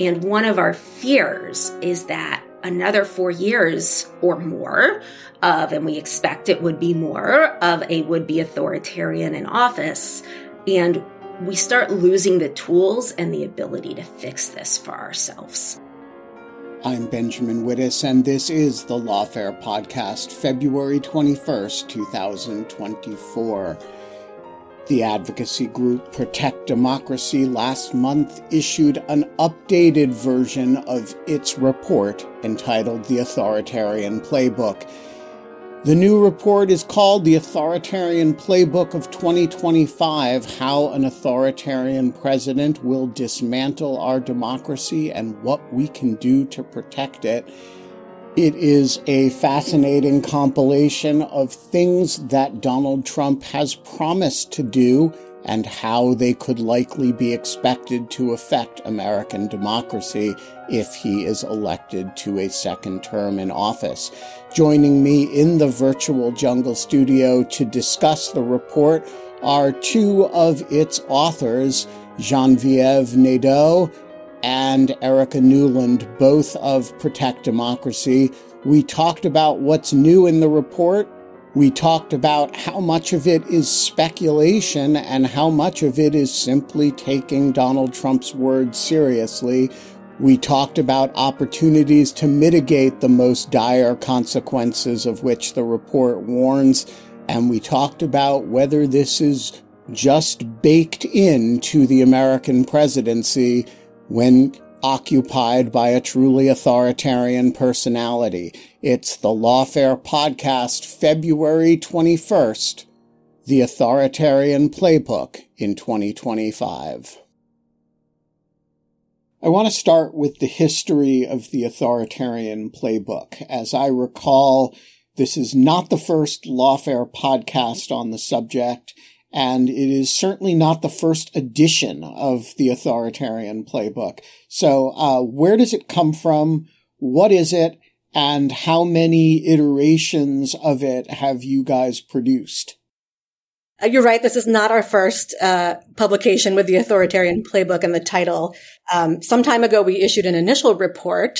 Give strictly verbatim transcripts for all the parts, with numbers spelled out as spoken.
And one of our fears is that another four years or more of, and we expect it would be more, of a would-be authoritarian in office, and we start losing the tools and the ability to fix this for ourselves. I'm Benjamin Wittes, and this is the Lawfare Podcast, February twenty-first, twenty twenty-four. The advocacy group Protect Democracy last month issued an updated version of its report entitled The Authoritarian Playbook. The new report is called The Authoritarian Playbook of twenty twenty-five, How an Authoritarian President Will Dismantle Our Democracy and What We Can Do to Protect It. It is a fascinating compilation of things that Donald Trump has promised to do and how they could likely be expected to affect American democracy if he is elected to a second term in office. Joining me in the virtual jungle studio to discuss the report are two of its authors, Genevieve Nadeau and Erica Newland, both of Protect Democracy. We talked about what's new in the report. We talked about how much of it is speculation and how much of it is simply taking Donald Trump's words seriously. We talked about opportunities to mitigate the most dire consequences of which the report warns. And we talked about whether this is just baked into the American presidency when occupied by a truly authoritarian personality. It's the Lawfare Podcast, February twenty-first, The Authoritarian Playbook in twenty twenty-five. I want to start with the history of the authoritarian playbook. As I recall, this is not the first Lawfare podcast on the subject, and it is certainly not the first edition of the authoritarian playbook. So uh where does it come from? What is it? And how many iterations of it have you guys produced? You're right. This is not our first uh publication with the authoritarian playbook in the title. Um, some time ago, we issued an initial report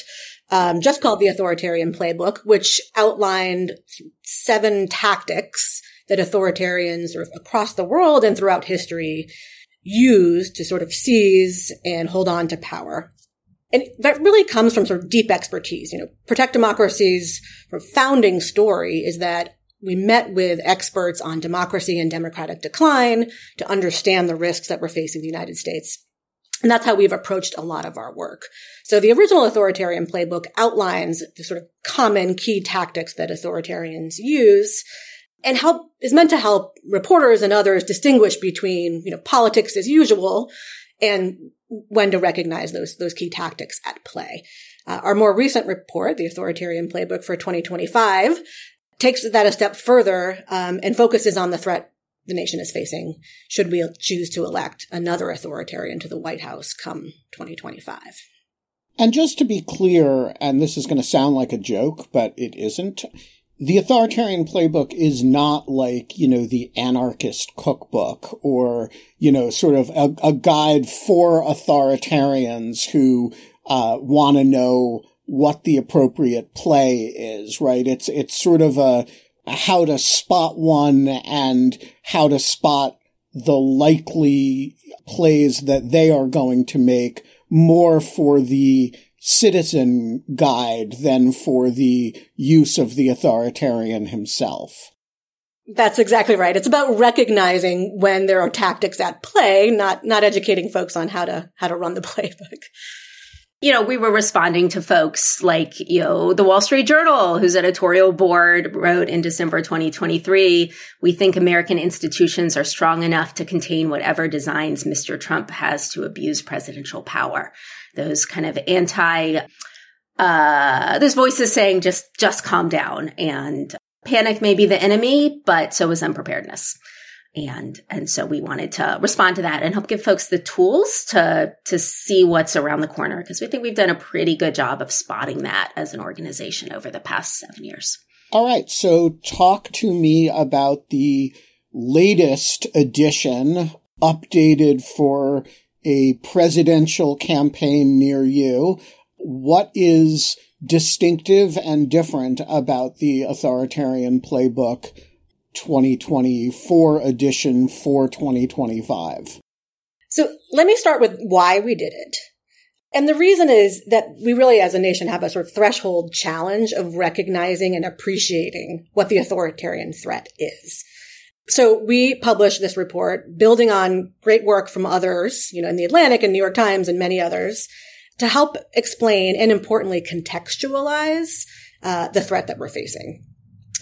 um just called The Authoritarian Playbook, which outlined seven tactics that authoritarians sort of across the world and throughout history use to sort of seize and hold on to power. And that really comes from sort of deep expertise. You know, Protect Democracy's founding story is that we met with experts on democracy and democratic decline to understand the risks that we're facing the United States. And that's how we've approached a lot of our work. So the original authoritarian playbook outlines the sort of common key tactics that authoritarians use, and help is meant to help reporters and others distinguish between, you know, politics as usual and when to recognize those, those key tactics at play. Uh, our more recent report, The Authoritarian Playbook for twenty twenty-five, takes that a step further, um, and focuses on the threat the nation is facing should we choose to elect another authoritarian to the White House come twenty twenty-five. And just to be clear, and this is going to sound like a joke, but it isn't, the authoritarian playbook is not like, you know, the anarchist cookbook or, you know, sort of a, a guide for authoritarians who uh want to know what the appropriate play is, right? It's, it's sort of a how to spot one and how to spot the likely plays that they are going to make more for the citizen guide than for the use of the authoritarian himself. That's exactly right. It's about recognizing when there are tactics at play, not not educating folks on how to how to run the playbook. You know, we were responding to folks like, you know, the Wall Street Journal, whose editorial board wrote in December twenty twenty-three, we think American institutions are strong enough to contain whatever designs Mister Trump has to abuse presidential power. Those kind of anti, uh, those voices saying just, just calm down, and panic may be the enemy, but so is unpreparedness. And, and so we wanted to respond to that and help give folks the tools to, to see what's around the corner, because we think we've done a pretty good job of spotting that as an organization over the past seven years. All right. So talk to me about the latest edition, updated for a presidential campaign near you. What is distinctive and different about the Authoritarian Playbook twenty twenty-four edition for twenty twenty-five? So let me start with why we did it. And the reason is that we really, as a nation, have a sort of threshold challenge of recognizing and appreciating what the authoritarian threat is. So we published this report, building on great work from others, you know, in The Atlantic and New York Times and many others, to help explain and, importantly, contextualize uh, the threat that we're facing.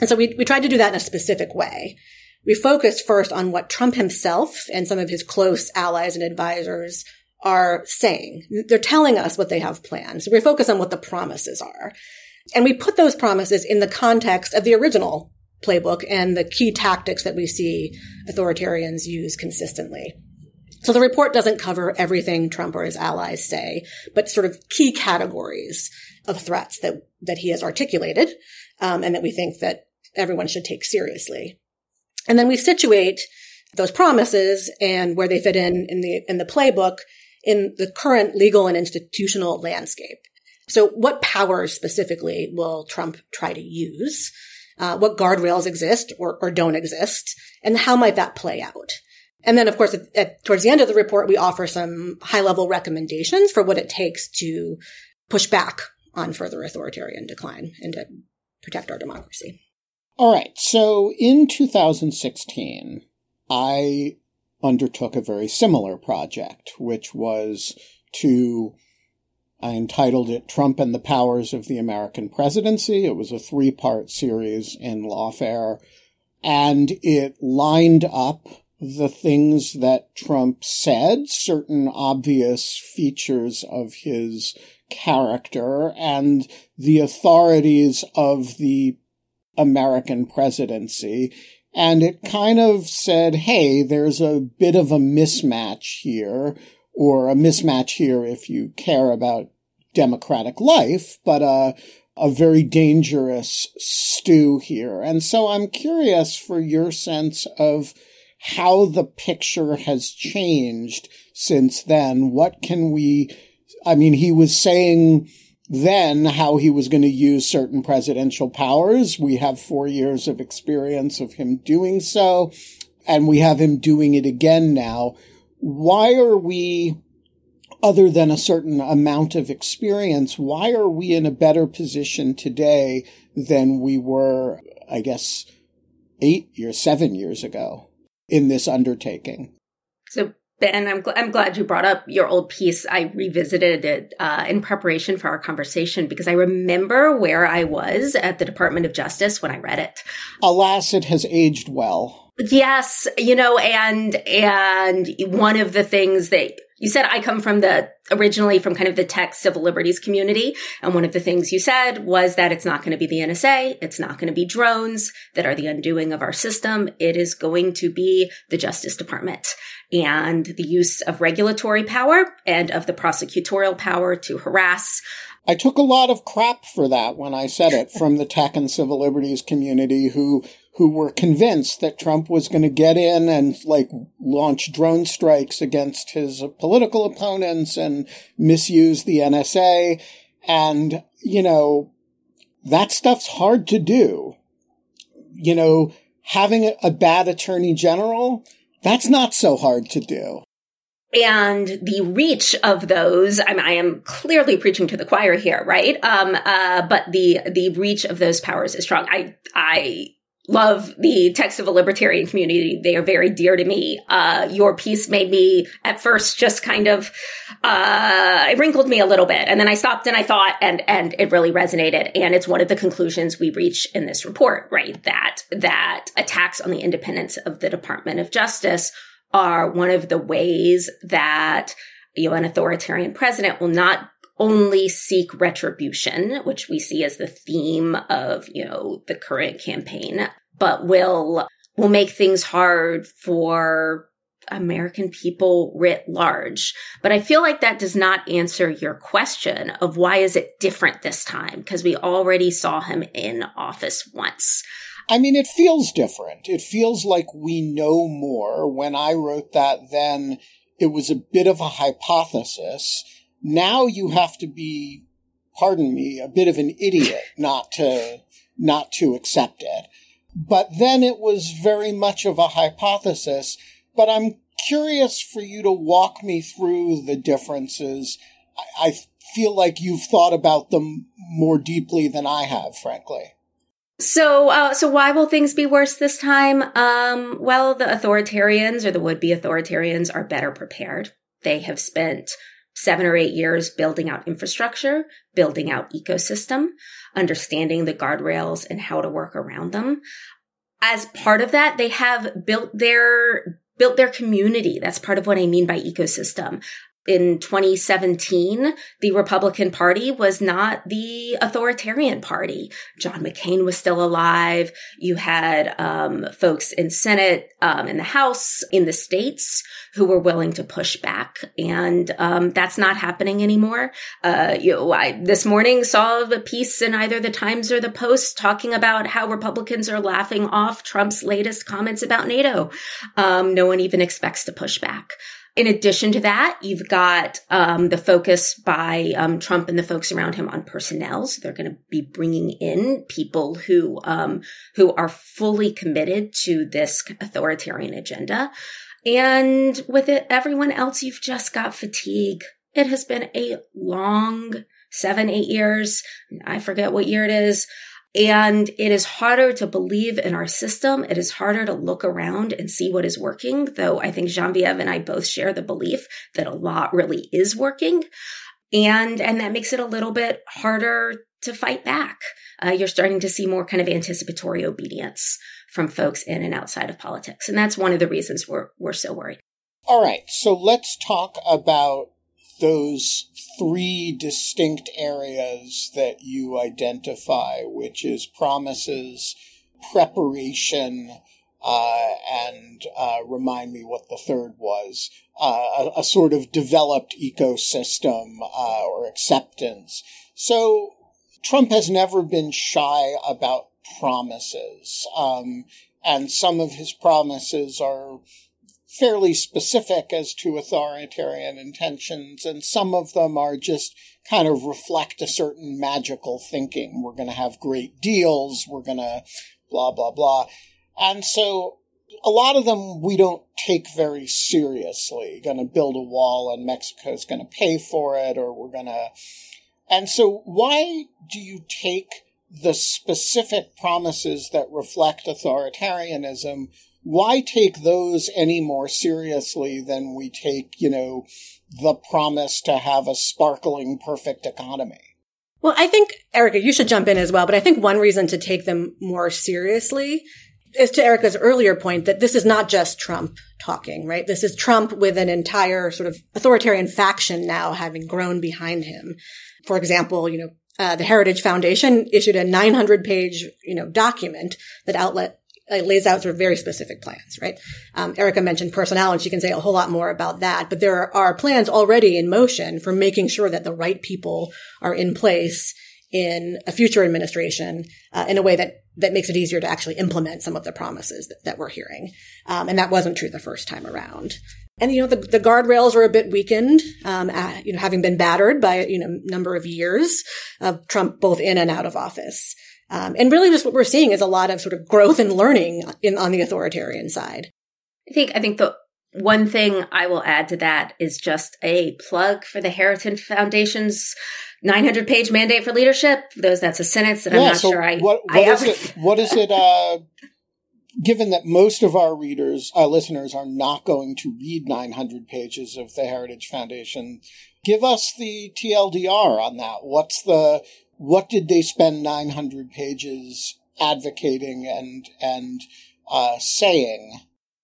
And so we, we tried to do that in a specific way. We focused first on what Trump himself and some of his close allies and advisors are saying. They're telling us what they have planned. So we focus on what the promises are. And we put those promises in the context of the original playbook and the key tactics that we see authoritarians use consistently. So the report doesn't cover everything Trump or his allies say, but sort of key categories of threats that, that he has articulated, um, and that we think that everyone should take seriously. And then we situate those promises and where they fit in in the in the playbook in the current legal and institutional landscape. So what powers specifically will Trump try to use? Uh, what guardrails exist or, or don't exist? And how might that play out? And then, of course, at, at, towards the end of the report, we offer some high-level recommendations for what it takes to push back on further authoritarian decline and to protect our democracy. All right. So in two thousand sixteen, I undertook a very similar project, which was to, I entitled it Trump and the Powers of the American Presidency. It was a three-part series in Lawfare, and it lined up the things that Trump said, certain obvious features of his character, and the authorities of the American presidency. And it kind of said, hey, there's a bit of a mismatch here, or a mismatch here if you care about democratic life, but a, a very dangerous stew here. And so I'm curious for your sense of how the picture has changed since then. What can we, I mean, he was saying then how he was going to use certain presidential powers. We have four years of experience of him doing so, and we have him doing it again now. Why are we, other than a certain amount of experience, why are we in a better position today than we were, I guess, eight years, seven years ago in this undertaking? So, Ben, I'm, gl- I'm glad you brought up your old piece. I revisited it uh, in preparation for our conversation because I remember where I was at the Department of Justice when I read it. Alas, it has aged well. Yes, you know, and and one of the things that you said, I come from the originally from kind of the tech civil liberties community. And one of the things you said was that it's not going to be the N S A. It's not going to be drones that are the undoing of our system. It is going to be the Justice Department and the use of regulatory power and of the prosecutorial power to harass. I took a lot of crap for that when I said it from the tech and civil liberties community who who were convinced that Trump was going to get in and like launch drone strikes against his political opponents and misuse the N S A. And, you know, that stuff's hard to do. you know, having a bad attorney general, that's not so hard to do. And the reach of those, I mean, I am clearly preaching to the choir here, right? Um, uh, but the the reach of those powers is strong. I I love the text of a libertarian community. They are very dear to me. Uh, your piece made me at first just kind of, uh, it wrinkled me a little bit. And then I stopped and I thought, and and it really resonated. And it's one of the conclusions we reach in this report, right? That, that attacks on the independence of the Department of Justice are one of the ways that, you know, an authoritarian president will not only seek retribution, which we see as the theme of, you know, the current campaign, but will will make things hard for American people writ large. But I feel like that does not answer your question of why is it different this time, because we already saw him in office once. I mean, it feels different. It feels like we know more. When I wrote that, then it was a bit of a hypothesis. Now you have to be, pardon me, a bit of an idiot not to, not to accept it. But then it was very much of a hypothesis. But I'm curious for you to walk me through the differences. I, I feel like you've thought about them more deeply than I have, frankly. So, uh, so why will things be worse this time? Um, well, the authoritarians or the would-be authoritarians are better prepared. They have spent seven or eight years building out infrastructure, building out ecosystem, understanding the guardrails and how to work around them. As part of that, they have built their, built their community. That's part of what I mean by ecosystem. In twenty seventeen, the Republican Party was not the authoritarian party. John McCain was still alive. You had um, folks in Senate, um, in the House, in the states who were willing to push back. And um, that's not happening anymore. Uh, you know, I this morning saw a piece in either the Times or the Post talking about how Republicans are laughing off Trump's latest comments about NATO. Um, no one even expects to push back. In addition to that, you've got um, the focus by um, Trump and the folks around him on personnel. So they're going to be bringing in people who um, who are fully committed to this authoritarian agenda. And with it, everyone else, you've just got fatigue. It has been a long seven, eight years. I forget what year it is. And it is harder to believe in our system. It is harder to look around and see what is working, though I think Genevieve and I both share the belief that a lot really is working. And, and that makes it a little bit harder to fight back. Uh, you're starting to see more kind of anticipatory obedience from folks in and outside of politics. And that's one of the reasons we're, we're so worried. All right. So let's talk about those three distinct areas that you identify, which is promises, preparation, uh, and uh, remind me what the third was, uh, a, a sort of developed ecosystem uh, or acceptance. So Trump has never been shy about promises, um, and some of his promises are fairly specific as to authoritarian intentions, and some of them are just kind of reflect a certain magical thinking. We're going to have great deals, we're going to blah, blah, blah. And so a lot of them we don't take very seriously. Going to build a wall and Mexico's going to pay for it, or we're going to... And so why do you take the specific promises that reflect authoritarianism? Why take those any more seriously than we take, you know, the promise to have a sparkling, perfect economy? Well, I think, Erica, you should jump in as well, but I think one reason to take them more seriously is to Erica's earlier point that this is not just Trump talking, right? This is Trump with an entire sort of authoritarian faction now having grown behind him. For example, you know, uh, the Heritage Foundation issued a nine hundred page, you know, document that outlet It lays out sort of very specific plans, right? Um, Erica mentioned personnel, and she can say a whole lot more about that. But there are plans already in motion for making sure that the right people are in place in a future administration uh, in a way that, that makes it easier to actually implement some of the promises that, that we're hearing. Um, and that wasn't true the first time around. And, you know, the, the guardrails are a bit weakened, um, at, you know, having been battered by, you know, number of years of Trump both in and out of office. Um, and really just what we're seeing is a lot of sort of growth and learning in on the authoritarian side. I think, I think the one thing I will add to that is just a plug for the Heritage Foundation's nine hundred page mandate for leadership. Those, that's a sentence that yeah, I'm not so sure I, what, what I is ever... it, what is it, uh, given that most of our readers, our listeners are not going to read nine hundred pages of the Heritage Foundation, give us the T L D R on that. What's the, what did they spend nine hundred pages advocating and, and, uh, saying?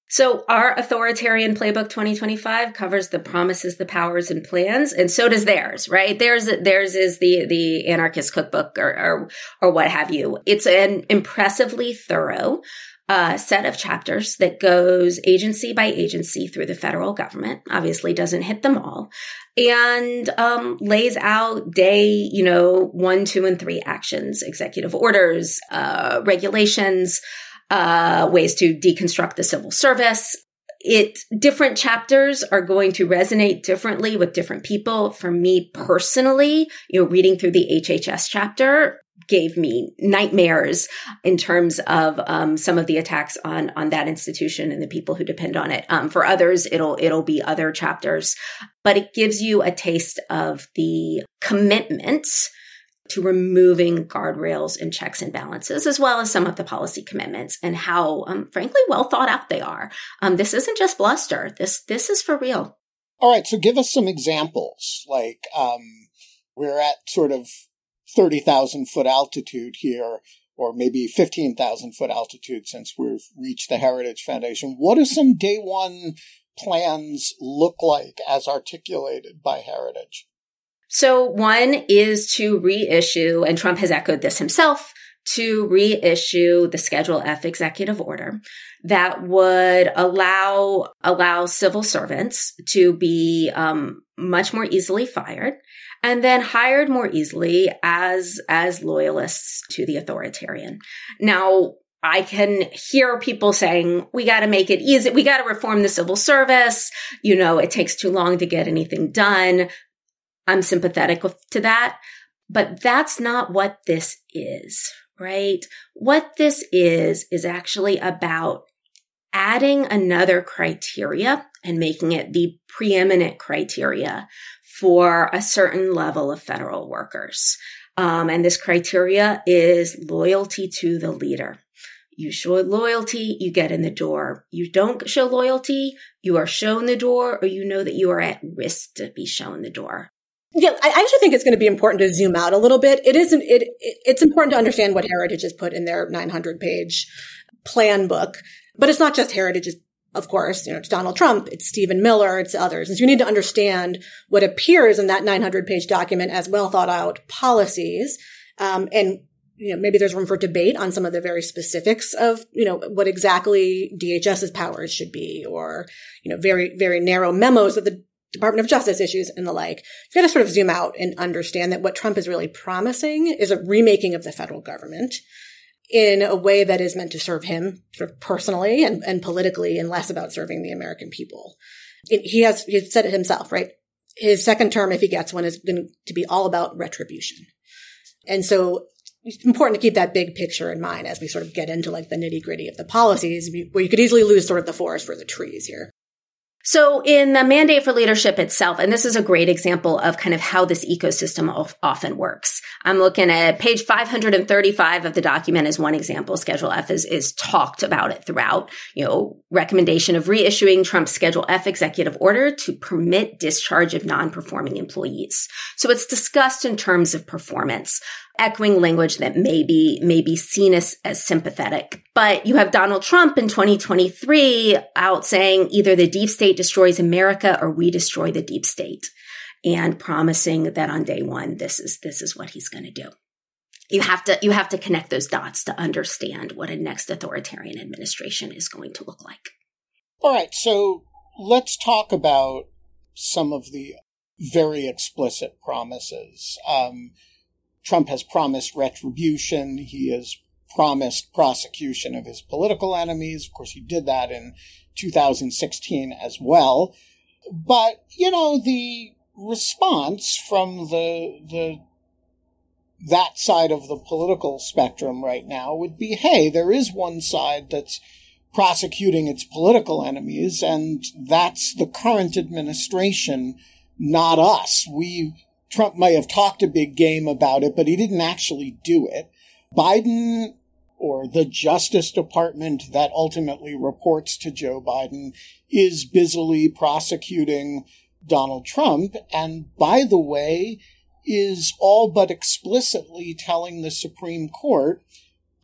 So our Authoritarian Playbook twenty twenty-five covers the promises, the powers, and plans, and so does theirs, right? Theirs, theirs is the the anarchist cookbook or or, or what have you. It's an impressively thorough uh, set of chapters that goes agency by agency through the federal government. Obviously, doesn't hit them all, and um, lays out day, you know, one, two, and three actions, executive orders, uh, regulations. Uh, ways to deconstruct the civil service. It, different chapters are going to resonate differently with different people. For me personally, you know, reading through the H H S chapter gave me nightmares in terms of, um, some of the attacks on, on that institution and the people who depend on it. Um, for others, it'll, it'll be other chapters, but it gives you a taste of the commitments to removing guardrails and checks and balances, as well as some of the policy commitments and how, um, frankly, well thought out they are. Um, this isn't just bluster. This this is for real. All right. So give us some examples. Like um, we're at sort of thirty thousand foot altitude here, or maybe fifteen thousand foot altitude since we've reached the Heritage Foundation. What do some day one plans look like as articulated by Heritage? So one is to reissue, and Trump has echoed this himself, to reissue the Schedule F executive order that would allow allow civil servants to be um, much more easily fired and then hired more easily as as loyalists to the authoritarian. Now, I can hear people saying, we got to make it easy. We got to reform the civil service. You know, it takes too long to get anything done. I'm sympathetic to that, but that's not what this is, right? What this is, is actually about adding another criteria and making it the preeminent criteria for a certain level of federal workers. Um, and this criteria is loyalty to the leader. You show loyalty, you get in the door. You don't show loyalty, you are shown the door, or you know that you are at risk to be shown the door. Yeah, I actually think it's going to be important to zoom out a little bit. It isn't. It it's important to understand what Heritage has put in their nine hundred page plan book, but it's not just Heritage. Of course, you know, it's Donald Trump, it's Stephen Miller, it's others. And so you need to understand what appears in that nine hundred page document as well thought out policies, um, and you know maybe there's room for debate on some of the very specifics of you know what exactly D H S's powers should be, or you know very very narrow memos that the Department of Justice issues and the like. You've got to sort of zoom out and understand that what Trump is really promising is a remaking of the federal government in a way that is meant to serve him sort of personally and, and politically and less about serving the American people. It, he has he's said it himself, right? His second term, if he gets one, is going to be all about retribution. And so it's important to keep that big picture in mind as we sort of get into like the nitty gritty of the policies, where you could easily lose sort of the forest for the trees here. So in the mandate for leadership itself, and this is a great example of kind of how this ecosystem of often works. I'm looking at page five hundred thirty-five of the document as one example. Schedule F is, is talked about it throughout, you know, recommendation of reissuing Trump's Schedule F executive order to permit discharge of non-performing employees. So it's discussed in terms of performance, echoing language that may be, may be seen as, as sympathetic. But you have Donald Trump in twenty twenty-three out saying either the deep state destroys America or we destroy the deep state, and promising that on day one, this is, this is what he's going to do. You have to, you have to connect those dots to understand what a next authoritarian administration is going to look like. All right. So let's talk about some of the very explicit promises. Um, Trump has promised retribution. He has promised prosecution of his political enemies. Of course, he did that in two thousand sixteen as well. But, you know, the response from the the that side of the political spectrum right now would be, hey, there is one side that's prosecuting its political enemies, and that's the current administration, not us. We, Trump may have talked a big game about it, but he didn't actually do it. Biden, or the Justice Department that ultimately reports to Joe Biden, is busily prosecuting Donald Trump, and by the way, is all but explicitly telling the Supreme Court,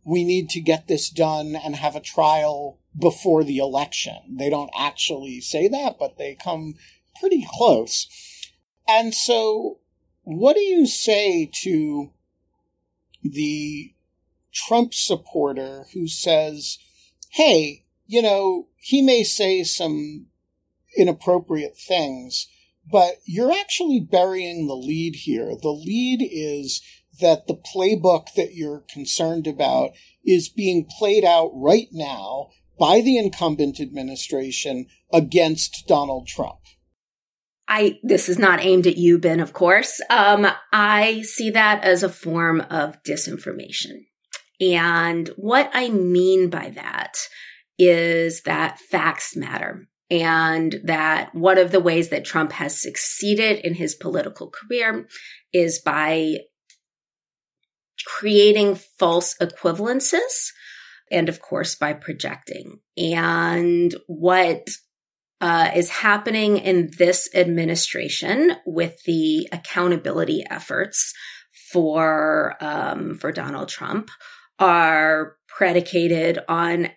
we need to get this done and have a trial before the election. They don't actually say that, but they come pretty close. And so what do you say to the Trump supporter who says, hey, you know, he may say some inappropriate things, but you're actually burying the lead here. The lead is that the playbook that you're concerned about is being played out right now by the incumbent administration against Donald Trump. I, this is not aimed at you, Ben, of course. Um, I see that as a form of disinformation. And what I mean by that is that facts matter. And that one of the ways that Trump has succeeded in his political career is by creating false equivalences and, of course, by projecting. And what uh, is happening in this administration with the accountability efforts for um, for Donald Trump are predicated on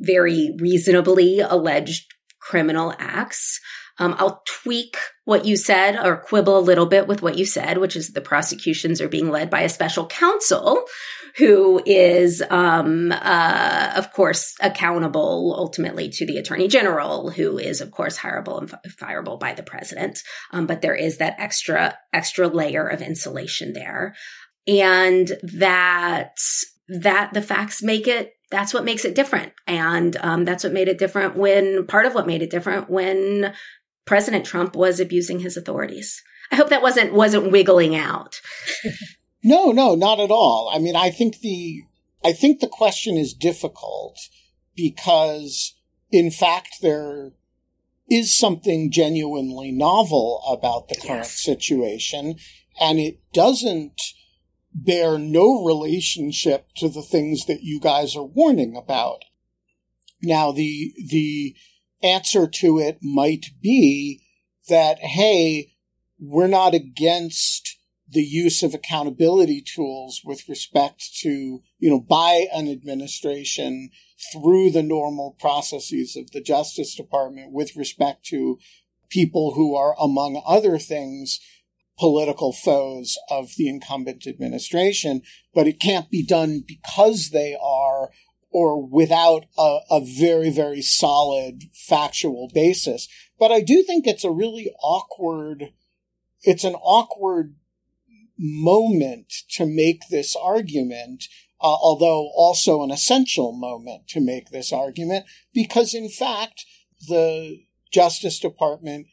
very reasonably alleged criminal acts. Um, I'll tweak what you said or quibble a little bit with what you said, which is the prosecutions are being led by a special counsel who is, um, uh, of course, accountable ultimately to the attorney general, who is, of course, hireable and fireable by the president. Um, but there is that extra, extra layer of insulation there. And that, that the facts make it. That's what makes it different. And um, that's what made it different when, part of what made it different when President Trump was abusing his authorities. I hope that wasn't wasn't wiggling out. No, no, not at all. I mean, I think the I think the question is difficult because, in fact, there is something genuinely novel about the current yes. situation, and it doesn't bear no relationship to the things that you guys are warning about. Now, the the answer to it might be that, hey, we're not against the use of accountability tools with respect to, you know, by an administration through the normal processes of the Justice Department with respect to people who are, among other things, political foes of the incumbent administration, but it can't be done because they are or without a, a very, very solid factual basis. But I do think it's a really awkward, it's an awkward moment to make this argument, uh, although also an essential moment to make this argument, because in fact, the Justice Department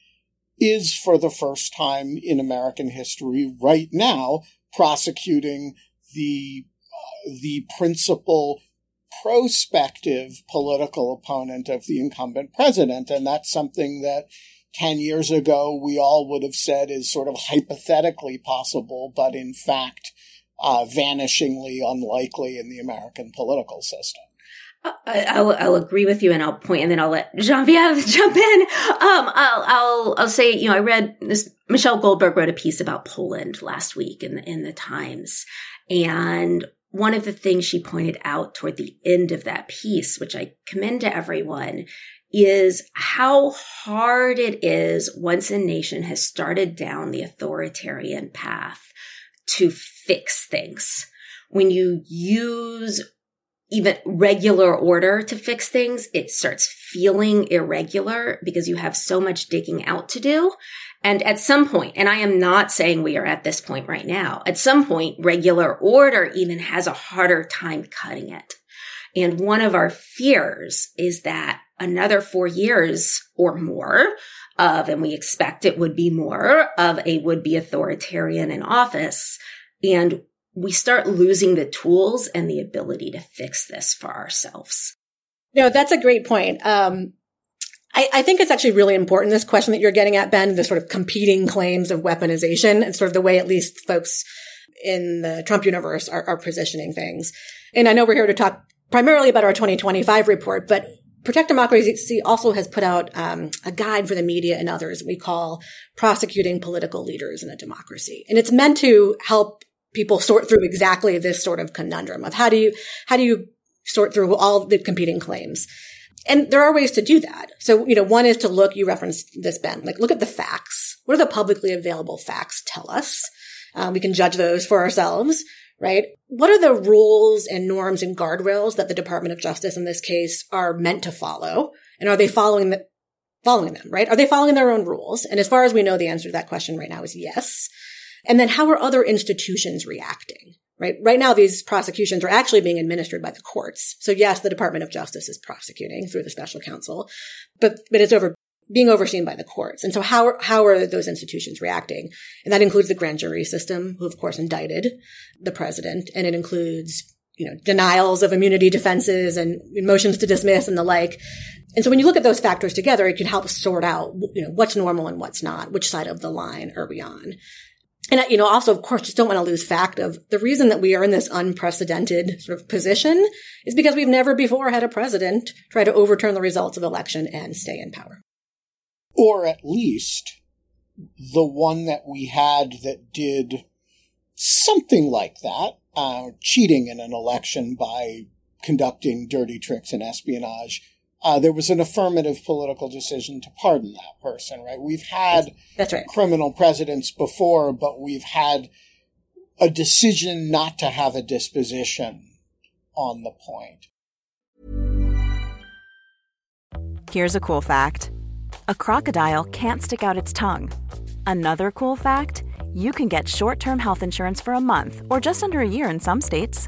is for the first time in American history right now prosecuting the uh, the principal prospective political opponent of the incumbent president. And that's something that ten years ago we all would have said is sort of hypothetically possible, but in fact uh, vanishingly unlikely in the American political system. I'll, I'll agree with you, and I'll point, and then I'll let Genevieve jump in. Um, I'll, I'll, I'll say, you know, I read this. Michelle Goldberg wrote a piece about Poland last week in the, in the Times, and one of the things she pointed out toward the end of that piece, which I commend to everyone, is how hard it is once a nation has started down the authoritarian path to fix things. When you use even regular order to fix things, it starts feeling irregular because you have so much digging out to do. And at some point, and I am not saying we are at this point right now, at some point, regular order even has a harder time cutting it. And one of our fears is that another four years or more of, and we expect it would be more, of a would-be authoritarian in office And we start losing the tools and the ability to fix this for ourselves. No, that's a great point. Um, I, I think it's actually really important, this question that you're getting at, Ben, the sort of competing claims of weaponization and sort of the way at least folks in the Trump universe are, are positioning things. And I know we're here to talk primarily about our twenty twenty-five report, but Protect Democracy also has put out um, a guide for the media and others we call Prosecuting Political Leaders in a Democracy. And it's meant to help people sort through exactly this sort of conundrum of how do you, how do you sort through all the competing claims? And there are ways to do that. So, you know, one is to look, you referenced this, Ben, like look at the facts. What do the publicly available facts tell us? Uh, we can judge those for ourselves, right? What are the rules and norms and guardrails that the Department of Justice in this case are meant to follow? And are they following the, following them, right? Are they following their own rules? And as far as we know, the answer to that question right now is yes. And then how are other institutions reacting, right? Right now, these prosecutions are actually being administered by the courts. So yes, the Department of Justice is prosecuting through the special counsel, but, but it's over being overseen by the courts. And so how are, how are those institutions reacting? And that includes the grand jury system, who of course indicted the president. And it includes, you know, denials of immunity defenses and motions to dismiss and the like. And so when you look at those factors together, it can help sort out, you know, what's normal and what's not, which side of the line are we on? And, you know, also, of course, just don't want to lose fact of the reason that we are in this unprecedented sort of position is because we've never before had a president try to overturn the results of election and stay in power. Or at least the one that we had that did something like that, uh, cheating in an election by conducting dirty tricks and espionage. Uh, there was an affirmative political decision to pardon that person, right? We've had That's right. criminal presidents before, but we've had a decision not to have a disposition on the point. Here's a cool fact. A crocodile can't stick out its tongue. Another cool fact, you can get short-term health insurance for a month or just under a year in some states.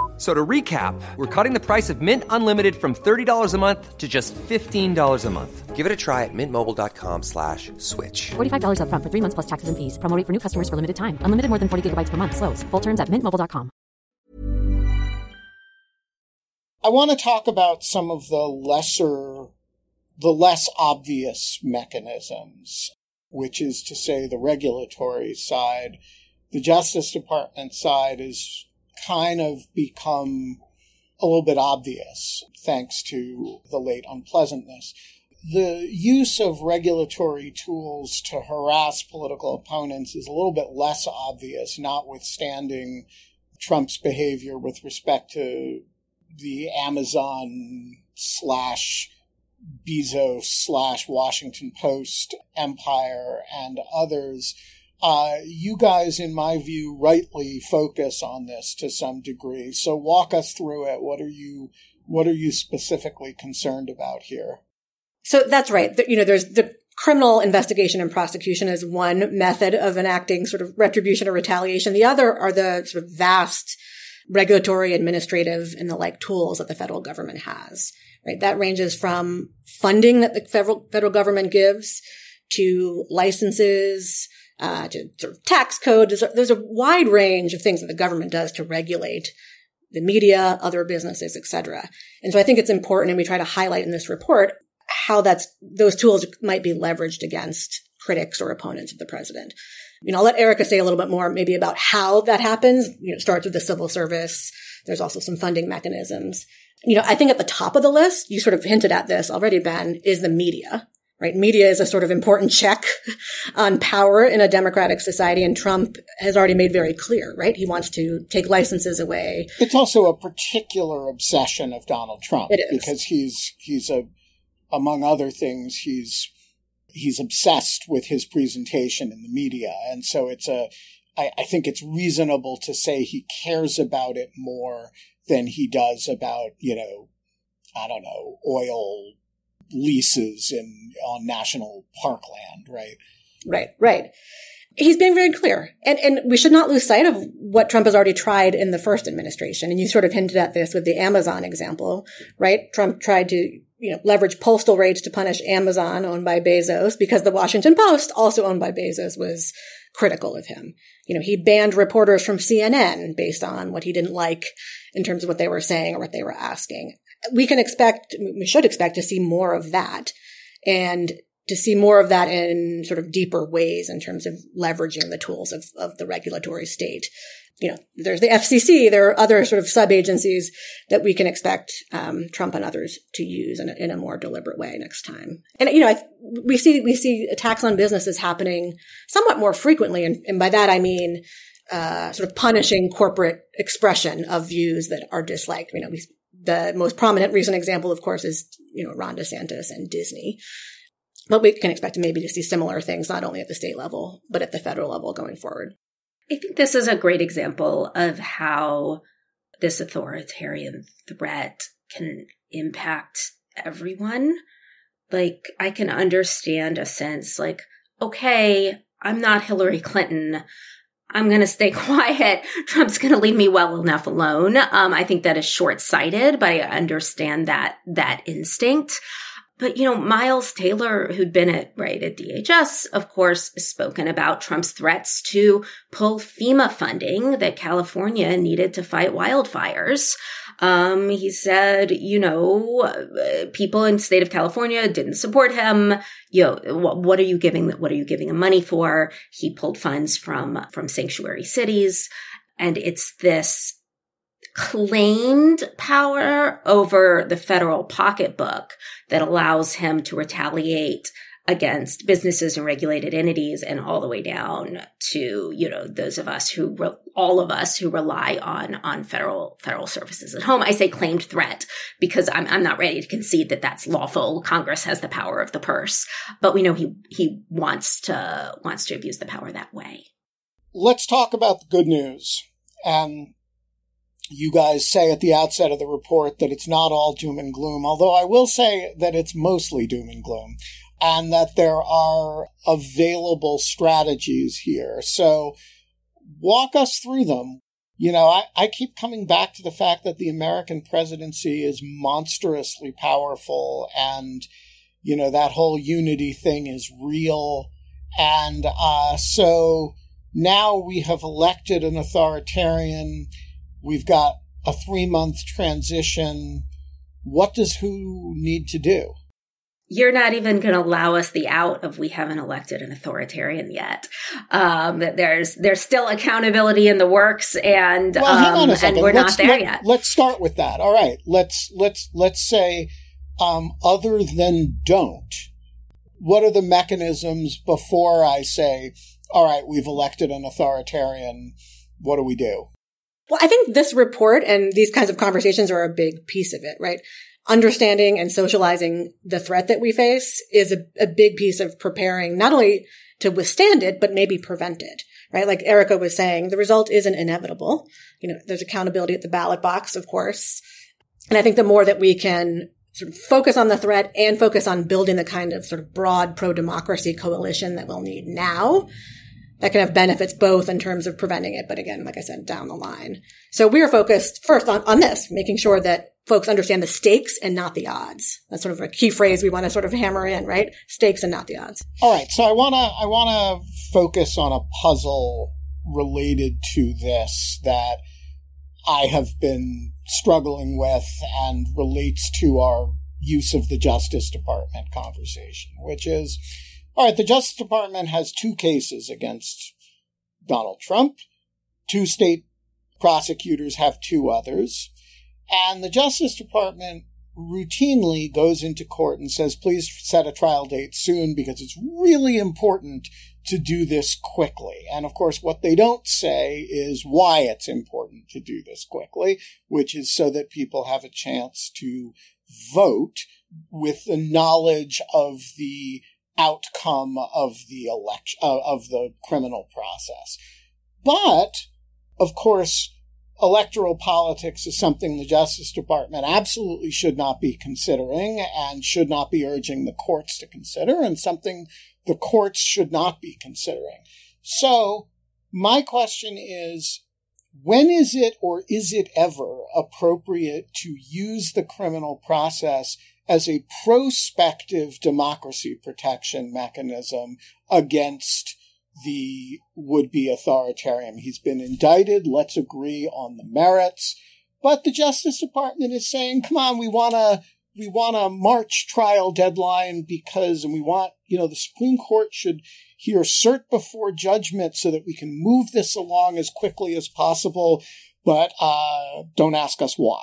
So to recap, we're cutting the price of Mint Unlimited from thirty dollars a month to just fifteen dollars a month. Give it a try at mintmobile.com slash switch. forty-five dollars up front for three months plus taxes and fees. Promo rate for new customers for limited time. Unlimited more than forty gigabytes per month. Slows full terms at mint mobile dot com. I want to talk about some of the lesser, the less obvious mechanisms, which is to say the regulatory side. The Justice Department side is kind of become a little bit obvious thanks to the late unpleasantness. The use of regulatory tools to harass political opponents is a little bit less obvious, notwithstanding Trump's behavior with respect to the Amazon slash Bezos slash Washington Post empire and others. Uh, you guys, in my view, rightly focus on this to some degree. So walk us through it. What are you, what are you specifically concerned about here? So that's right. You know, there's the criminal investigation and prosecution is one method of enacting sort of retribution or retaliation. The other are the sort of vast regulatory, administrative, and the like tools that the federal government has, right? That ranges from funding that the federal, federal government gives to licenses, Uh, to, to tax code. There's a, there's a wide range of things that the government does to regulate the media, other businesses, et cetera. And so I think it's important, and we try to highlight in this report how that's, those tools might be leveraged against critics or opponents of the president. You know, I'll let Erica say a little bit more maybe about how that happens. You know, it starts with the civil service. There's also some funding mechanisms. You know, I think at the top of the list, you sort of hinted at this already, Ben, is the media. Right. Media is a sort of important check on power in a democratic society. And Trump has already made very clear, right? He wants to take licenses away. It's also a particular obsession of Donald Trump. It is. Because he's, he's a, among other things, he's he's obsessed with his presentation in the media. And so it's a, I, I think it's reasonable to say he cares about it more than he does about, you know, I don't know, oil leases in on national parkland, right? Right, right. He's been very clear. And and we should not lose sight of what Trump has already tried in the first administration. And you sort of hinted at this with the Amazon example, right? Trump tried to, you know, leverage postal raids to punish Amazon, owned by Bezos, because the Washington Post, also owned by Bezos, was critical of him. You know, he banned reporters from C N N based on what he didn't like in terms of what they were saying or what they were asking. We can expect, we should expect to see more of that. And to see more of that in sort of deeper ways in terms of leveraging the tools of, of the regulatory state. You know, there's the F C C. There are other sort of sub-agencies that we can expect um, Trump and others to use in a, in a more deliberate way next time. And, you know, I, we see we see attacks on businesses happening somewhat more frequently. And, and by that, I mean uh, sort of punishing corporate expression of views that are disliked. You know, we, the most prominent recent example, of course, is, you know, Ron DeSantis and Disney. But we can expect to maybe to see similar things, not only at the state level, but at the federal level going forward. I think this is a great example of how this authoritarian threat can impact everyone. Like, I can understand a sense like, okay, I'm not Hillary Clinton. I'm going to stay quiet. Trump's going to leave me well enough alone. Um, I think that is short-sighted, but I understand that that instinct. But, you know, Miles Taylor, who'd been at, right, at D H S, of course, has spoken about Trump's threats to pull FEMA funding that California needed to fight wildfires. Um, he said, you know, people in the state of California didn't support him. You know, what are you giving, what are you giving him money for? He pulled funds from, from sanctuary cities. And it's this claimed power over the federal pocketbook that allows him to retaliate against businesses and regulated entities, and all the way down to, you know, those of us who, re- all of us who rely on, on federal, federal services at home. I say claimed threat because I'm, I'm not ready to concede that that's lawful. Congress has the power of the purse, but we know he, he wants to, wants to abuse the power that way. Let's talk about the good news. Um, You guys say at the outset of the report that it's not all doom and gloom, although I will say that it's mostly doom and gloom, and that there are available strategies here. So walk us through them. You know, I, I keep coming back to the fact that the American presidency is monstrously powerful, and, you know, that whole unity thing is real. And uh, so now we have elected an authoritarian. We've got a three-month transition. What does who need to do? You're not even going to allow us the out of we haven't elected an authoritarian yet. Um, there's there's still accountability in the works, and well, hang on a second. um, and we're let's, not there let, yet. Let's start with that. All right. Let's let's let's say um, other than don't. What are the mechanisms before I say, all right, we've elected an authoritarian? What do we do? Well, I think this report and these kinds of conversations are a big piece of it, right? Understanding and socializing the threat that we face is a, a big piece of preparing not only to withstand it, but maybe prevent it, right? Like Erica was saying, the result isn't inevitable. You know, there's accountability at the ballot box, of course. And I think the more that we can sort of focus on the threat and focus on building the kind of sort of broad pro-democracy coalition that we'll need now, that can have benefits both in terms of preventing it, but again, like I said, down the line. So we're focused first on, on this, making sure that folks understand the stakes and not the odds. That's sort of a key phrase we want to sort of hammer in, right? Stakes and not the odds. All right. So I want to, I want to focus on a puzzle related to this that I have been struggling with and relates to our use of the Justice Department conversation, which is, all right, the Justice Department has two cases against Donald Trump. Two state prosecutors have two others. And the Justice Department routinely goes into court and says, please set a trial date soon because it's really important to do this quickly. And of course, what they don't say is why it's important to do this quickly, which is so that people have a chance to vote with the knowledge of the outcome of the election, uh, of the criminal process. But, of course, electoral politics is something the Justice Department absolutely should not be considering and should not be urging the courts to consider, and something the courts should not be considering. So my question is, when is it or is it ever appropriate to use the criminal process as a prospective democracy protection mechanism against the would-be authoritarian? He's been indicted. Let's agree on the merits. But the Justice Department is saying, come on, we want to we want a March trial deadline because, and we want, you know, the Supreme Court should hear cert before judgment so that we can move this along as quickly as possible. But uh, don't ask us why.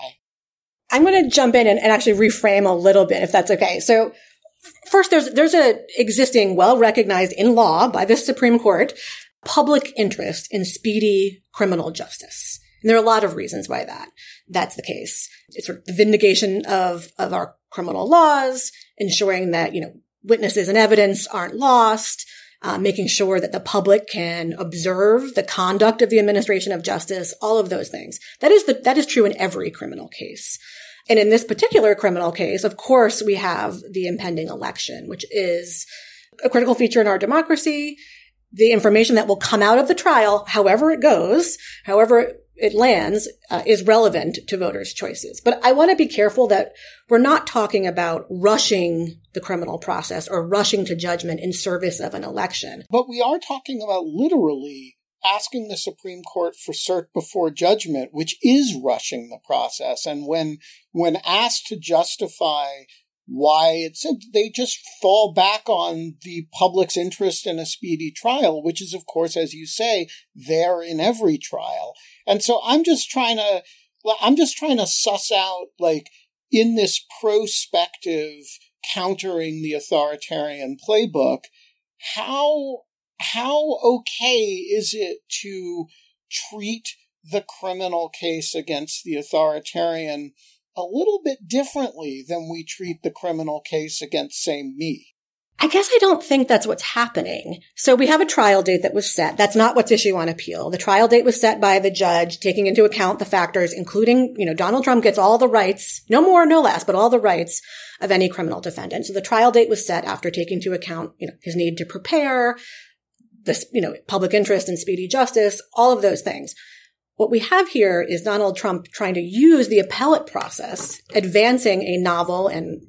I'm going to jump in and, and actually reframe a little bit, if that's okay. So first, there's there's a existing, well-recognized in law by the Supreme Court, public interest in speedy criminal justice. And there are a lot of reasons why that that's the case. It's sort of the vindication of, of our criminal laws, ensuring that, you know, witnesses and evidence aren't lost, uh, making sure that the public can observe the conduct of the administration of justice, all of those things. That is the, that is true in every criminal case. And in this particular criminal case, of course, we have the impending election, which is a critical feature in our democracy. The information that will come out of the trial, however it goes, however it lands, uh, is relevant to voters' choices. But I want to be careful that we're not talking about rushing the criminal process or rushing to judgment in service of an election. But we are talking about literally asking the Supreme Court for cert before judgment, which is rushing the process. And when when asked to justify why it's, they just fall back on the public's interest in a speedy trial, which is, of course, as you say, there in every trial. And so I'm just trying to, I'm just trying to suss out, like, in this prospective countering the authoritarian playbook, how How okay is it to treat the criminal case against the authoritarian a little bit differently than we treat the criminal case against, say, me? I guess I don't think that's what's happening. So we have a trial date that was set. That's not what's issue on appeal. The trial date was set by the judge, taking into account the factors, including, you know, Donald Trump gets all the rights, no more, no less, but all the rights of any criminal defendant. So the trial date was set after taking into account, you know, his need to prepare, this, you know, public interest and speedy justice, all of those things. What we have here is Donald Trump trying to use the appellate process, advancing a novel and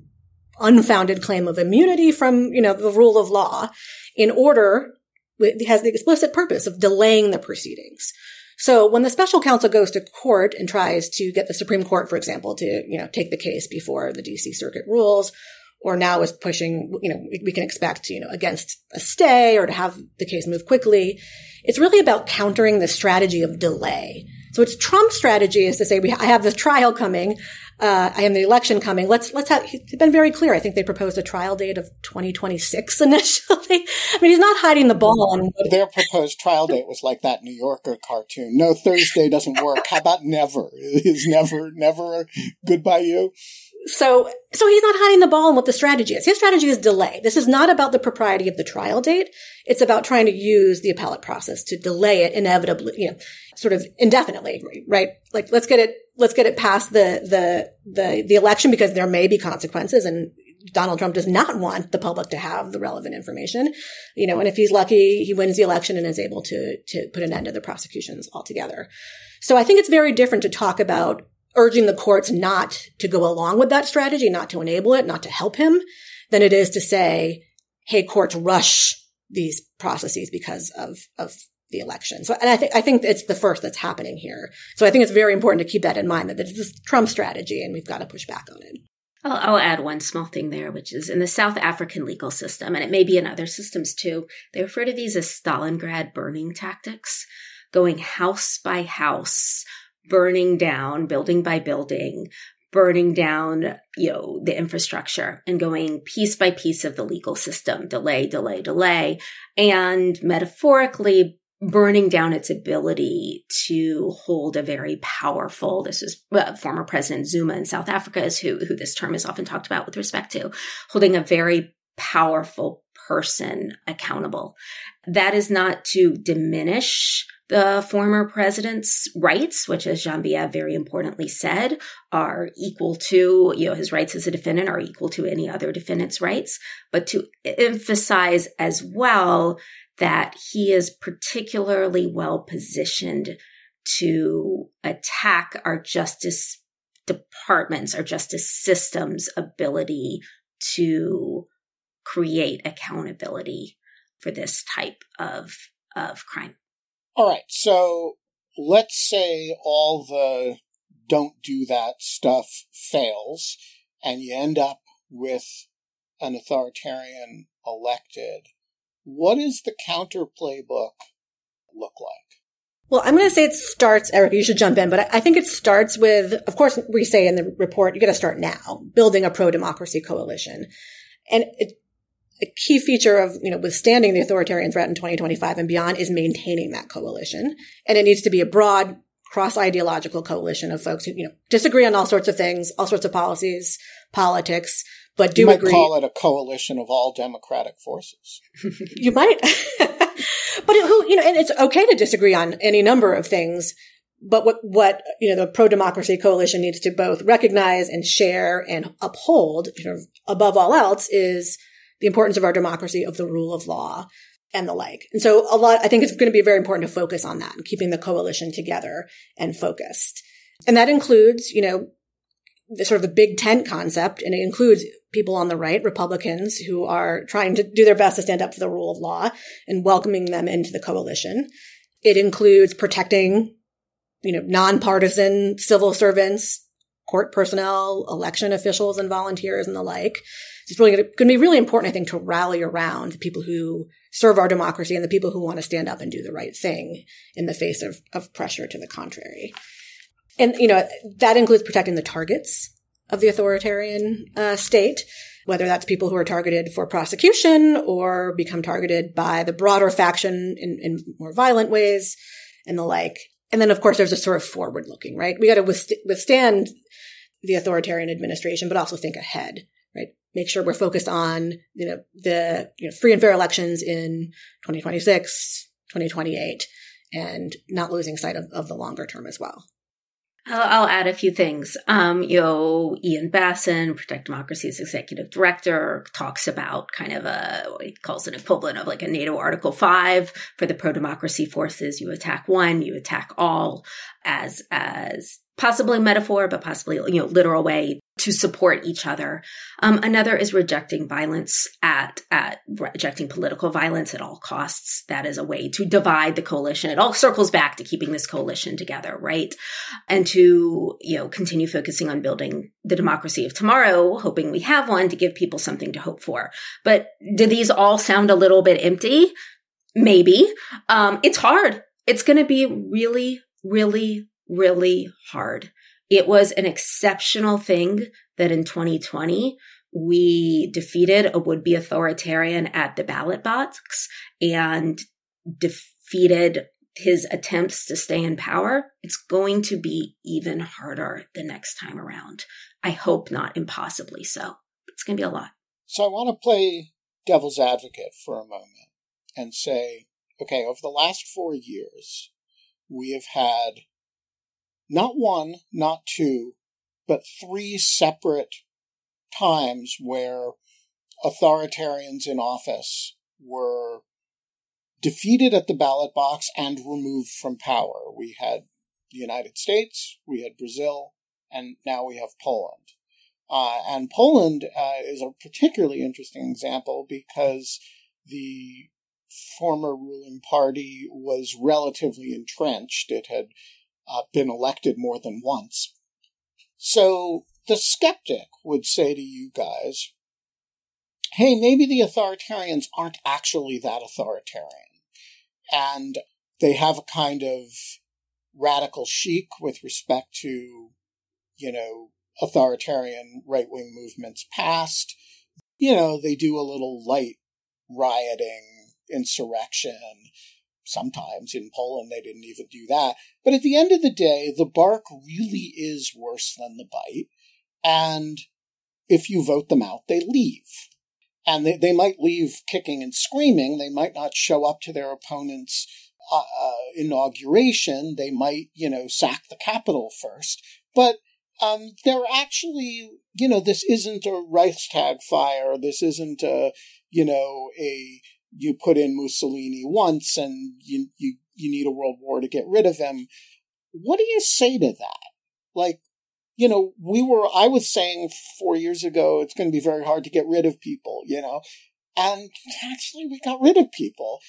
unfounded claim of immunity from, you know, the rule of law in order, it has the explicit purpose of delaying the proceedings. So when the special counsel goes to court and tries to get the Supreme Court, for example, to, you know, take the case before the D C Circuit rules, or now is pushing, you know, we can expect, you know, against a stay or to have the case move quickly. It's really about countering the strategy of delay. So it's Trump's strategy is to say, we, I have this trial coming. Uh, I have the election coming. Let's, let's have, he's been very clear. I think they proposed a trial date of twenty twenty-six initially. I mean, he's not hiding the ball on what their proposed trial date was, like that New Yorker cartoon. No, Thursday doesn't work. How about never? Is never, never good by you? So, so he's not hiding the ball on what the strategy is. His strategy is delay. This is not about the propriety of the trial date. It's about trying to use the appellate process to delay it inevitably, you know, sort of indefinitely, right? Like, let's get it, let's get it past the, the, the, the election because there may be consequences, and Donald Trump does not want the public to have the relevant information, you know, and if he's lucky, he wins the election and is able to, to put an end to the prosecutions altogether. So I think it's very different to talk about urging the courts not to go along with that strategy, not to enable it, not to help him, than it is to say, hey, courts, rush these processes because of, of the election. So, and I think, I think it's the first that's happening here. So I think it's very important to keep that in mind, that this is Trump's strategy and we've got to push back on it. I'll, I'll add one small thing there, which is in the South African legal system, and it may be in other systems too, they refer to these as Stalingrad burning tactics, going house by house, burning down building by building, burning down, you know, the infrastructure, and going piece by piece of the legal system, delay, delay, delay, and metaphorically burning down its ability to hold a very powerful, this is uh, former President Zuma in South Africa is who, who this term is often talked about with respect to, holding a very powerful person accountable. That is not to diminish the former president's rights, which, as Genevieve very importantly said, are equal to, you know, his rights as a defendant are equal to any other defendant's rights, but to emphasize as well that he is particularly well positioned to attack our justice departments, our justice system's ability to create accountability for this type of, of crime. All right. So let's say all the don't do that stuff fails and you end up with an authoritarian elected. What does the counter playbook look like? Well, I'm going to say it starts, Erica, you should jump in, but I think it starts with, of course, we say in the report, you got to start now, building a pro-democracy coalition. And it, a key feature of, you know, withstanding the authoritarian threat in twenty twenty-five and beyond is maintaining that coalition. And it needs to be a broad, cross-ideological coalition of folks who, you know, disagree on all sorts of things, all sorts of policies, politics, but do agree. You might call it a coalition of all democratic forces. You might. But it, who, you know, and it's okay to disagree on any number of things. But what, what, you know, the pro-democracy coalition needs to both recognize and share and uphold, you know, above all else is the importance of our democracy, of the rule of law, and the like. And so a lot, I think it's going to be very important to focus on that and keeping the coalition together and focused. And that includes, you know, the sort of the big tent concept, and it includes people on the right, Republicans, who are trying to do their best to stand up for the rule of law and welcoming them into the coalition. It includes protecting, you know, nonpartisan civil servants, court personnel, election officials and volunteers and the like. It's really going to be really important, I think, to rally around the people who serve our democracy and the people who want to stand up and do the right thing in the face of, of pressure to the contrary. And, you know, that includes protecting the targets of the authoritarian uh, state, whether that's people who are targeted for prosecution or become targeted by the broader faction in, in more violent ways and the like. And then, of course, there's a sort of forward-looking, right? We got to withst- withstand the authoritarian administration, but also think ahead, right? Make sure we're focused on, you know, the you know, free and fair elections in twenty twenty-six, twenty twenty-eight, and not losing sight of, of the longer term as well. I'll, I'll add a few things. Um, you know, Ian Bassin, Protect Democracy's executive director, talks about kind of a, he calls an equivalent of like a NATO Article five for the pro-democracy forces. You attack one, you attack all, as, as possibly metaphor, but possibly, you know, literal way to support each other. Um, another is rejecting violence at, at rejecting political violence at all costs. That is a way to divide the coalition. It all circles back to keeping this coalition together, right? And to, you know, continue focusing on building the democracy of tomorrow, hoping we have one to give people something to hope for. But do these all sound a little bit empty? Maybe. Um, it's hard. It's going to be really, really, really hard. It was an exceptional thing that in twenty twenty, we defeated a would-be authoritarian at the ballot box and defeated his attempts to stay in power. It's going to be even harder the next time around. I hope not impossibly so. It's going to be a lot. So I want to play devil's advocate for a moment and say, okay, over the last four years, we have had not one, not two, but three separate times where authoritarians in office were defeated at the ballot box and removed from power. We had the United States, we had Brazil, and now we have Poland. Uh, and Poland uh, is a particularly interesting example because the former ruling party was relatively entrenched. It had Uh, been elected more than once. So the skeptic would say to you guys, hey, maybe the authoritarians aren't actually that authoritarian. And they have a kind of radical chic with respect to, you know, authoritarian right-wing movements past. You know, they do a little light rioting, insurrection. Sometimes in Poland, they didn't even do that. But at the end of the day, the bark really is worse than the bite. And if you vote them out, they leave. And they, they might leave kicking and screaming. They might not show up to their opponent's uh, inauguration. They might, you know, sack the Capitol first. But um, they're actually, you know, this isn't a Reichstag fire. This isn't a, you know, a you put in Mussolini once and you you you need a world war to get rid of him. What do you say to that? Like, you know, we were, I was saying four years ago, it's going to be very hard to get rid of people, you know, and actually we got rid of people.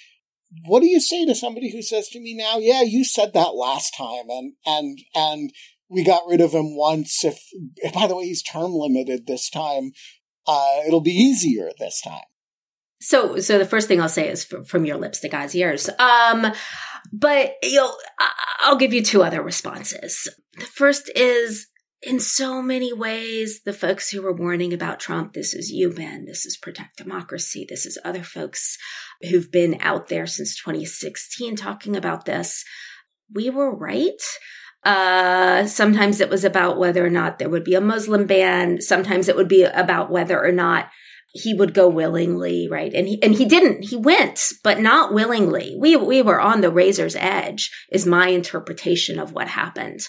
What do you say to somebody who says to me now, yeah, you said that last time and, and, and we got rid of him once. If, by the way, he's term limited this time, uh, it'll be easier this time. So, so the first thing I'll say is from, from your lips to God's ears. Um, but you know, I'll give you two other responses. The first is, in so many ways, the folks who were warning about Trump, this is you, Ben, this is Protect Democracy, this is other folks who've been out there since twenty sixteen talking about this, we were right. Uh, sometimes it was about whether or not there would be a Muslim ban. Sometimes it would be about whether or not he would go willingly, right? And he, and he didn't. He went, but not willingly. We, we were on the razor's edge is my interpretation of what happened.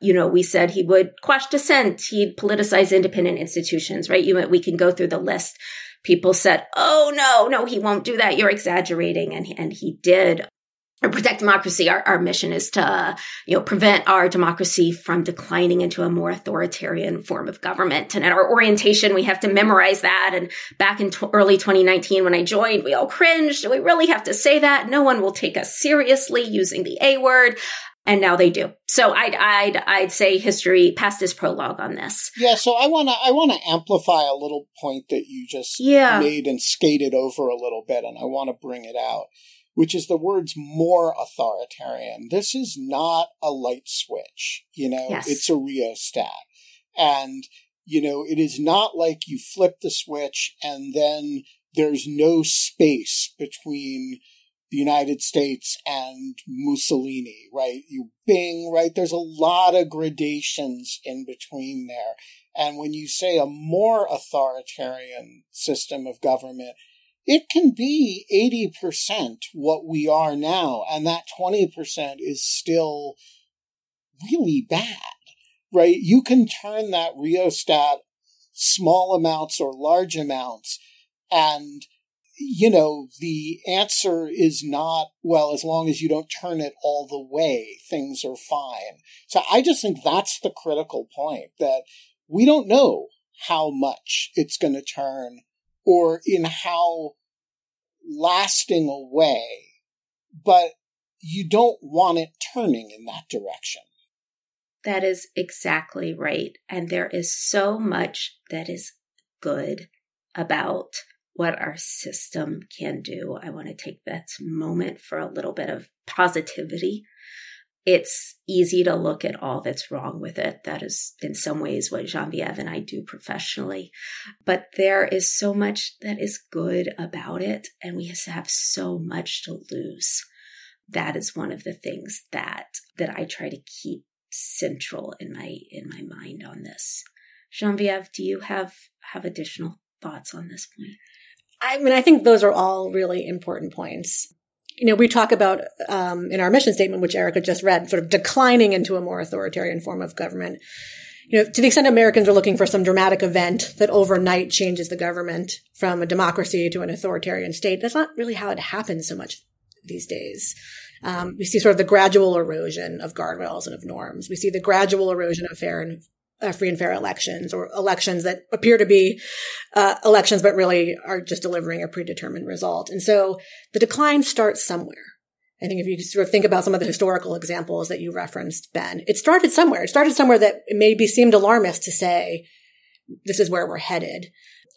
You know, we said he would quash dissent. He'd politicize independent institutions, right? You, we can go through the list. People said, oh, no, no, he won't do that. You're exaggerating. And, and he did. Protect Democracy. Our, our mission is to, uh, you know, prevent our democracy from declining into a more authoritarian form of government. And at our orientation, we have to memorize that. And back in t- early twenty nineteen, when I joined, we all cringed. Do we really have to say that? No one will take us seriously using the A word. And now they do. So I'd, I'd, I'd say history past is prologue on this. Yeah. So I want to, I want to amplify a little point that you just yeah. made and skated over a little bit. And I want to bring it out, which is the words more authoritarian. This is not a light switch. You know, yes. It's a rheostat. And, you know, it is not like you flip the switch and then there's no space between the United States and Mussolini, right? You bing, right? There's a lot of gradations in between there. And when you say a more authoritarian system of government, it can be eighty percent what we are now. And that twenty percent is still really bad, right? You can turn that rheostat small amounts or large amounts and you know, the answer is not, well, as long as you don't turn it all the way, things are fine. So I just think that's the critical point, that we don't know how much it's going to turn or in how lasting a way, but you don't want it turning in that direction. That is exactly right. And there is so much that is good about what our system can do. I want to take this moment for a little bit of positivity. It's easy to look at all that's wrong with it. That is in some ways what Genevieve and I do professionally. But there is so much that is good about it, and we have so much to lose. That is one of the things that that I try to keep central in my in my mind on this. Genevieve, do you have, have additional thoughts on this point? I mean, I think those are all really important points. You know, we talk about um, in our mission statement, which Erica just read, sort of declining into a more authoritarian form of government. You know, to the extent Americans are looking for some dramatic event that overnight changes the government from a democracy to an authoritarian state, that's not really how it happens so much these days. Um, we see sort of the gradual erosion of guardrails and of norms. We see the gradual erosion of fair and Uh, free and fair elections, or elections that appear to be uh, elections, but really are just delivering a predetermined result. And so the decline starts somewhere. I think if you sort of think about some of the historical examples that you referenced, Ben, it started somewhere. It started somewhere that maybe seemed alarmist to say, this is where we're headed.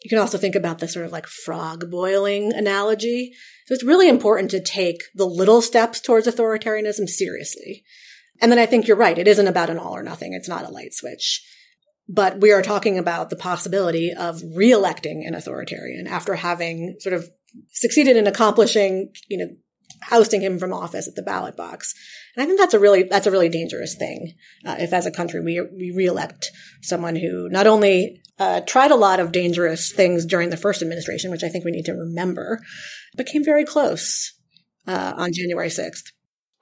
You can also think about the sort of like frog boiling analogy. So it's really important to take the little steps towards authoritarianism seriously. And then I think you're right. It isn't about an all or nothing. It's not a light switch. But we are talking about the possibility of reelecting an authoritarian after having sort of succeeded in accomplishing, you know, ousting him from office at the ballot box. And I think that's a really, that's a really dangerous thing. Uh, if as a country, we, we reelect someone who not only uh, tried a lot of dangerous things during the first administration, which I think we need to remember, but came very close uh, on January sixth.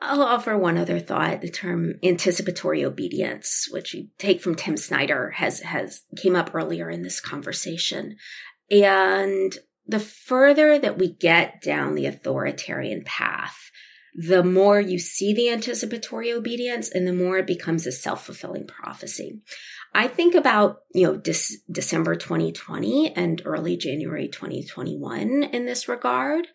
I'll offer one other thought. The term anticipatory obedience, which you take from Tim Snyder, has, has came up earlier in this conversation. And the further that we get down the authoritarian path, the more you see the anticipatory obedience and the more it becomes a self-fulfilling prophecy. I think about, you know, dis- December twenty twenty and early January twenty twenty-one in this regard.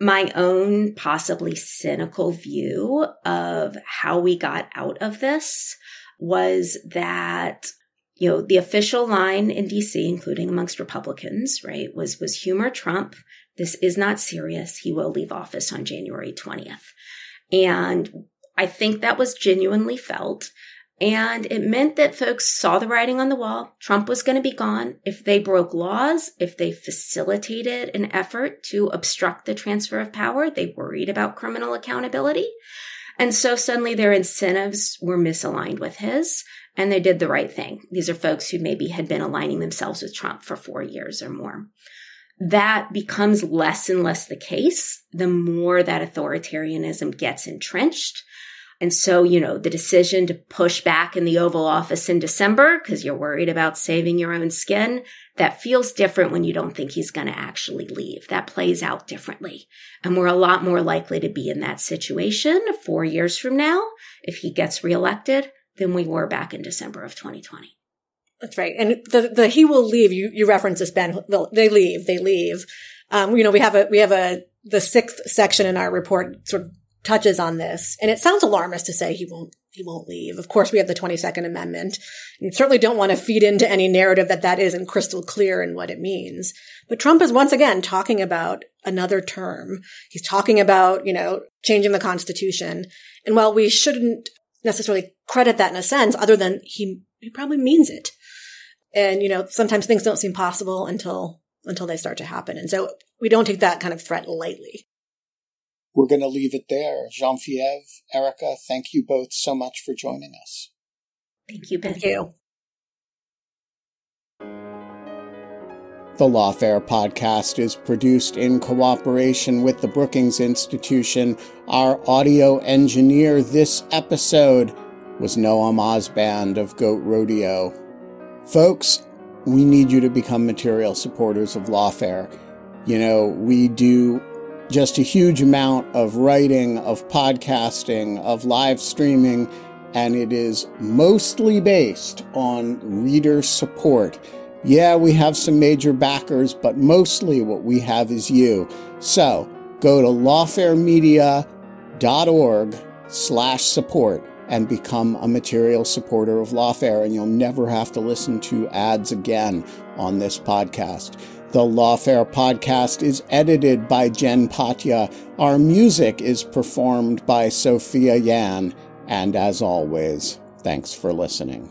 My own possibly cynical view of how we got out of this was that, you know, the official line in D C, including amongst Republicans, right, was, was humor Trump. This is not serious. He will leave office on January twentieth. And I think that was genuinely felt. And it meant that folks saw the writing on the wall. Trump was going to be gone. If they broke laws, if they facilitated an effort to obstruct the transfer of power, they worried about criminal accountability. And so suddenly their incentives were misaligned with his. And they did the right thing. These are folks who maybe had been aligning themselves with Trump for four years or more. That becomes less and less the case the more that authoritarianism gets entrenched. And so, you know, the decision to push back in the Oval Office in December because you're worried about saving your own skin, that feels different when you don't think he's going to actually leave. That plays out differently. And we're a lot more likely to be in that situation four years from now if he gets reelected than we were back in December of twenty twenty. That's right. And the, the, he will leave. You, you reference this, Ben. They leave. They leave. Um, you know, we have a, we have a, the sixth section in our report sort of touches on this. And it sounds alarmist to say he won't, he won't leave. Of course, we have the twenty-second Amendment. And you certainly don't want to feed into any narrative that that isn't crystal clear in what it means. But Trump is once again talking about another term. He's talking about, you know, changing the Constitution. And while we shouldn't necessarily credit that in a sense, other than he, he probably means it. And, you know, sometimes things don't seem possible until, until they start to happen. And so we don't take that kind of threat lightly. We're going to leave it there. Genevieve, Erica, thank you both so much for joining us. Thank you, Ben. Thank you. The Lawfare podcast is produced in cooperation with the Brookings Institution. Our audio engineer this episode was Noam Osband of Goat Rodeo. Folks, we need you to become material supporters of Lawfare. You know, we do just a huge amount of writing, of podcasting, of live streaming, and it is mostly based on reader support. Yeah, we have some major backers, but mostly what we have is you. So go to lawfaremedia.org slash support and become a material supporter of Lawfare, and you'll never have to listen to ads again on this podcast. The Lawfare podcast is edited by Jen Patya. Our music is performed by Sophia Yan. And as always, thanks for listening.